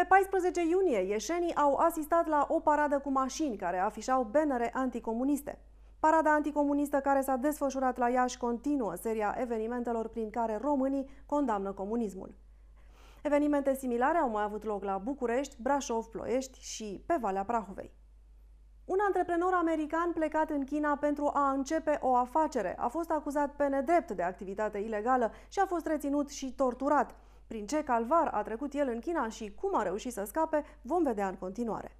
Pe 14 iunie, ieșenii au asistat la o paradă cu mașini care afișau bannere anticomuniste. Parada anticomunistă care s-a desfășurat la Iași continuă seria evenimentelor prin care românii condamnă comunismul. Evenimente similare au mai avut loc la București, Brașov, Ploiești și pe Valea Prahovei. Un antreprenor american plecat în China pentru a începe o afacere a fost acuzat pe nedrept de activitate ilegală și a fost reținut și torturat. Prin ce calvar a trecut el în China și cum a reușit să scape, vom vedea în continuare.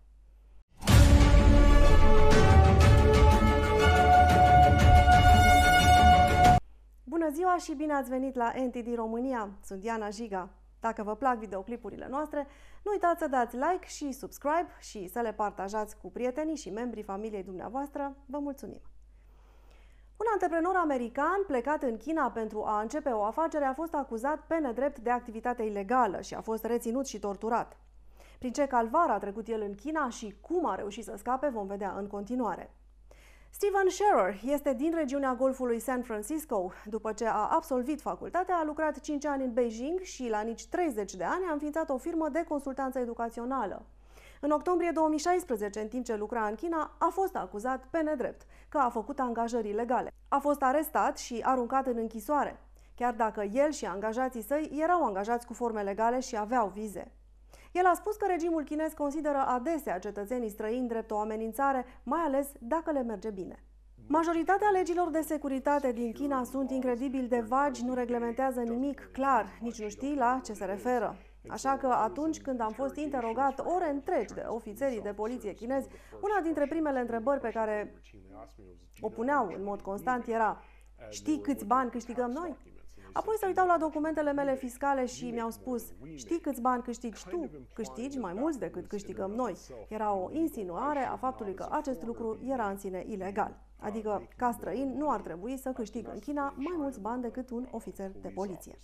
Bună ziua și bine ați venit la NTD România! Sunt Diana Jiga. Dacă vă plac videoclipurile noastre, nu uitați să dați like și subscribe și să le partajați cu prietenii și membrii familiei dumneavoastră. Vă mulțumim! Un antreprenor american plecat în China pentru a începe o afacere a fost acuzat pe nedrept de activitate ilegală și a fost reținut și torturat. Prin ce calvar a trecut el în China și cum a reușit să scape vom vedea în continuare. Stephen Scherer este din regiunea Golfului San Francisco. După ce a absolvit facultatea, a lucrat 5 ani în Beijing și la nici 30 de ani a înființat o firmă de consultanță educațională. În octombrie 2016, în timp ce lucra în China, a fost acuzat pe nedrept că a făcut angajări ilegale. A fost arestat și aruncat în închisoare, chiar dacă el și angajații săi erau angajați cu forme legale și aveau vize. El a spus că regimul chinez consideră adesea cetățenii străini drept o amenințare, mai ales dacă le merge bine. Majoritatea legilor de securitate din China sunt incredibil de vagi, nu reglementează nimic clar, nici nu știi la ce se referă. Așa că atunci când am fost interogat ore întregi de ofițerii de poliție chinezi, una dintre primele întrebări pe care o puneau în mod constant era: știi câți bani câștigăm noi? Apoi se uitau la documentele mele fiscale și mi-au spus: știi câți bani câștigi tu? Câștigi mai mulți decât câștigăm noi. Era o insinuare a faptului că acest lucru era în sine ilegal. Adică, ca străin, nu ar trebui să câștig în China mai mulți bani decât un ofițer de poliție.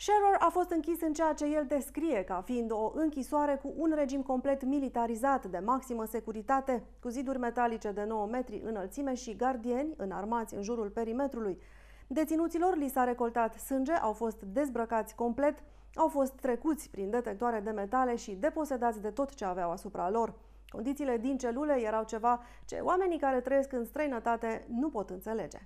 Scherer a fost închis în ceea ce el descrie ca fiind o închisoare cu un regim complet militarizat de maximă securitate, cu ziduri metalice de 9 metri înălțime și gardieni înarmați în jurul perimetrului. Deținuților li s-a recoltat sânge, au fost dezbrăcați complet, au fost trecuți prin detectoare de metale și deposedați de tot ce aveau asupra lor. Condițiile din celule erau ceva ce oamenii care trăiesc în străinătate nu pot înțelege.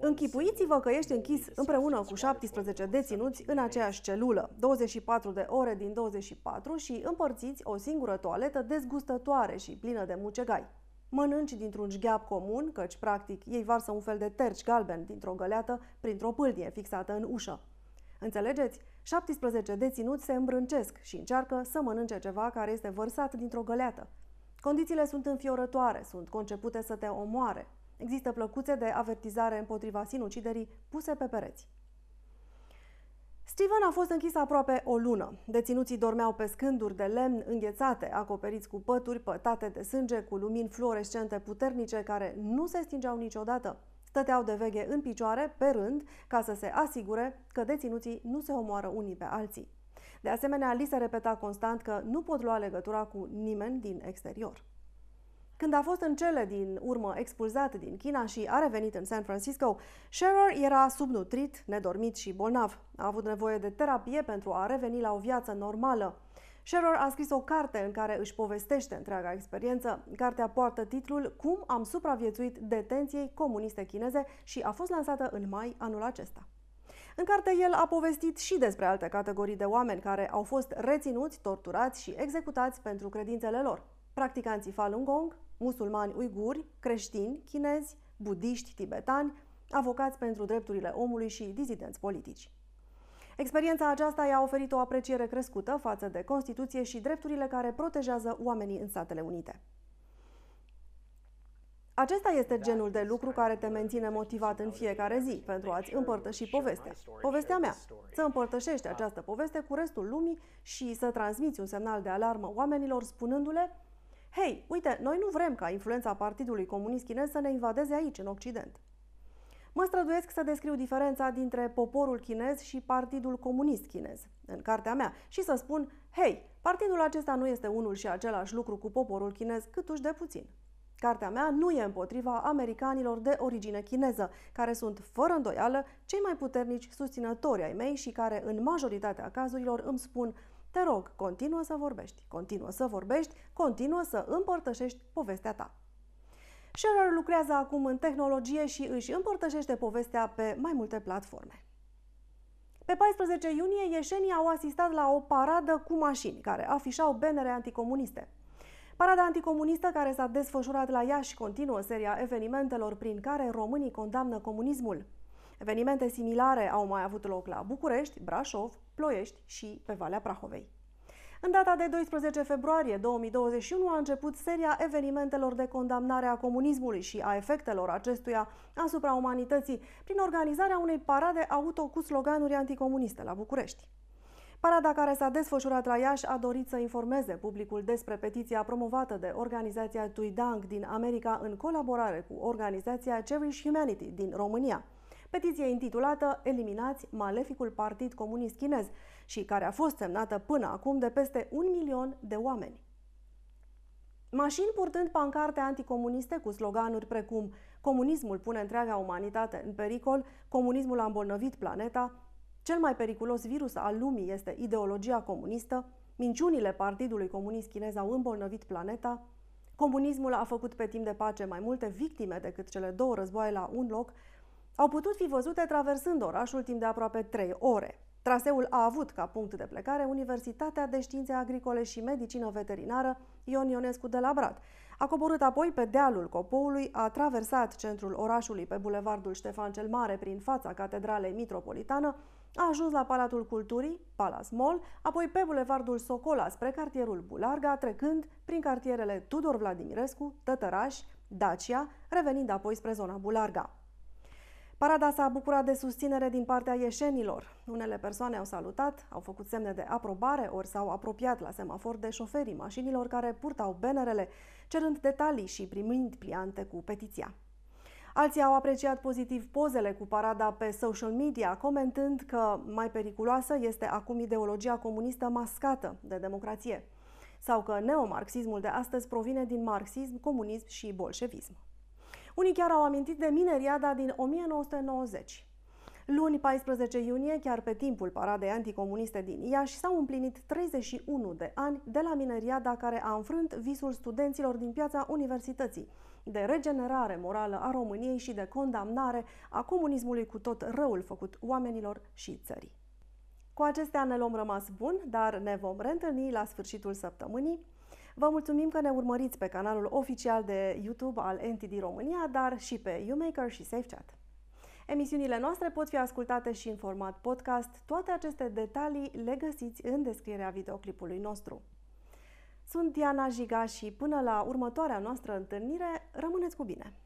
Închipuiți-vă că ești închis împreună cu 17 deținuți în aceeași celulă, 24 de ore din 24 și împărțiți o singură toaletă dezgustătoare și plină de mucegai. Mănânci dintr-un jgheap comun, căci practic ei varsă un fel de terci galben dintr-o găleată printr-o pâlghie fixată în ușă. Înțelegeți? 17 deținuți se îmbrâncesc și încearcă să mănânce ceva care este vărsat dintr-o găleată. Condițiile sunt înfiorătoare, sunt concepute să te omoare. Există plăcuțe de avertizare împotriva sinuciderii puse pe pereți. Stephen a fost închis aproape o lună. Deținuții dormeau pe scânduri de lemn înghețate, acoperiți cu pături pătate de sânge, cu lumini fluorescente puternice care nu se stingeau niciodată. Stăteau de veche în picioare, pe rând, ca să se asigure că deținuții nu se omoară unii pe alții. De asemenea, li se repeta constant că nu pot lua legătura cu nimeni din exterior. Când a fost în cele din urmă expulzat din China și a revenit în San Francisco, Scherer era subnutrit, nedormit și bolnav. A avut nevoie de terapie pentru a reveni la o viață normală. Scherer a scris o carte în care își povestește întreaga experiență. Cartea poartă titlul "Cum am supraviețuit detenției comuniste chineze" și a fost lansată în mai anul acesta. În carte el a povestit și despre alte categorii de oameni care au fost reținuți, torturați și executați pentru credințele lor: practicanții Falun Gong, musulmani uiguri, creștini, chinezi, budiști, tibetani, avocați pentru drepturile omului și dizidenți politici. Experiența aceasta i-a oferit o apreciere crescută față de Constituție și drepturile care protejează oamenii în Statele Unite. Acesta este genul de lucru care te menține motivat în fiecare zi pentru a-ți împărtăși povestea. Povestea mea. Să împărtășești această poveste cu restul lumii și să transmiți un semnal de alarmă oamenilor spunându-le: hei, uite, noi nu vrem ca influența Partidului Comunist Chinez să ne invadeze aici, în Occident. Mă străduiesc să descriu diferența dintre poporul chinez și Partidul Comunist Chinez în cartea mea și să spun: hei, partidul acesta nu este unul și același lucru cu poporul chinez, câtuși de puțin. Cartea mea nu e împotriva americanilor de origine chineză, care sunt, fără îndoială, cei mai puternici susținători ai mei și care, în majoritatea cazurilor, îmi spun: Te rog, continuă să vorbești, continuă să vorbești, continuă să împărtășești povestea ta. Scherer lucrează acum în tehnologie și își împărtășește povestea pe mai multe platforme. Pe 14 iunie, ieșenii au asistat la o paradă cu mașini care afișau bannere anticomuniste. Parada anticomunistă care s-a desfășurat la Iași continuă seria evenimentelor prin care românii condamnă comunismul. Evenimente similare au mai avut loc la București, Brașov, Ploiești și pe Valea Prahovei. În data de 12 februarie 2021 a început seria evenimentelor de condamnare a comunismului și a efectelor acestuia asupra umanității prin organizarea unei parade auto cu sloganuri anticomuniste la București. Parada care s-a desfășurat la Iași a dorit să informeze publicul despre petiția promovată de organizația Tuidang din America în colaborare cu organizația Cherish Humanity din România. Petiție intitulată "Eliminați maleficul Partid Comunist Chinez" și care a fost semnată până acum de peste 1 milion de oameni. Mașini purtând pancarte anticomuniste cu sloganuri precum "Comunismul pune întreaga umanitate în pericol", "Comunismul a îmbolnăvit planeta", "Cel mai periculos virus al lumii este ideologia comunistă", "Minciunile Partidului Comunist Chinez au îmbolnăvit planeta", "Comunismul a făcut pe timp de pace mai multe victime decât cele două războaie la un loc", au putut fi văzute traversând orașul timp de aproape 3 ore. Traseul a avut ca punct de plecare Universitatea de Științe Agricole și Medicină Veterinară Ion Ionescu de la Brad. A coborât apoi pe dealul Copoului, a traversat centrul orașului pe bulevardul Ștefan cel Mare prin fața Catedralei Mitropolitană, a ajuns la Palatul Culturii, Palace Mall, apoi pe bulevardul Socola spre cartierul Bularga, trecând prin cartierele Tudor Vladimirescu, Tătăraș, Dacia, revenind apoi spre zona Bularga. Parada s-a bucurat de susținere din partea ieșenilor. Unele persoane au salutat, au făcut semne de aprobare ori s-au apropiat la semafor de șoferii mașinilor care purtau bannerele, cerând detalii și primind pliante cu petiția. Alții au apreciat pozitiv pozele cu parada pe social media, comentând că mai periculoasă este acum ideologia comunistă mascată de democrație, sau că neomarxismul de astăzi provine din marxism, comunism și bolșevism. Unii chiar au amintit de mineriada din 1990. Luni 14 iunie, chiar pe timpul paradei anticomuniste din Iași, s-au împlinit 31 de ani de la mineriada care a înfrânt visul studenților din piața universității, de regenerare morală a României și de condamnare a comunismului cu tot răul făcut oamenilor și țării. Cu acestea ne luăm rămas bun, dar ne vom reîntâlni la sfârșitul săptămânii. Vă mulțumim că ne urmăriți pe canalul oficial de YouTube al NTD România, dar și pe YouMaker și SafeChat. Emisiunile noastre pot fi ascultate și în format podcast. Toate aceste detalii le găsiți în descrierea videoclipului nostru. Sunt Diana Jiga și până la următoarea noastră întâlnire, rămâneți cu bine!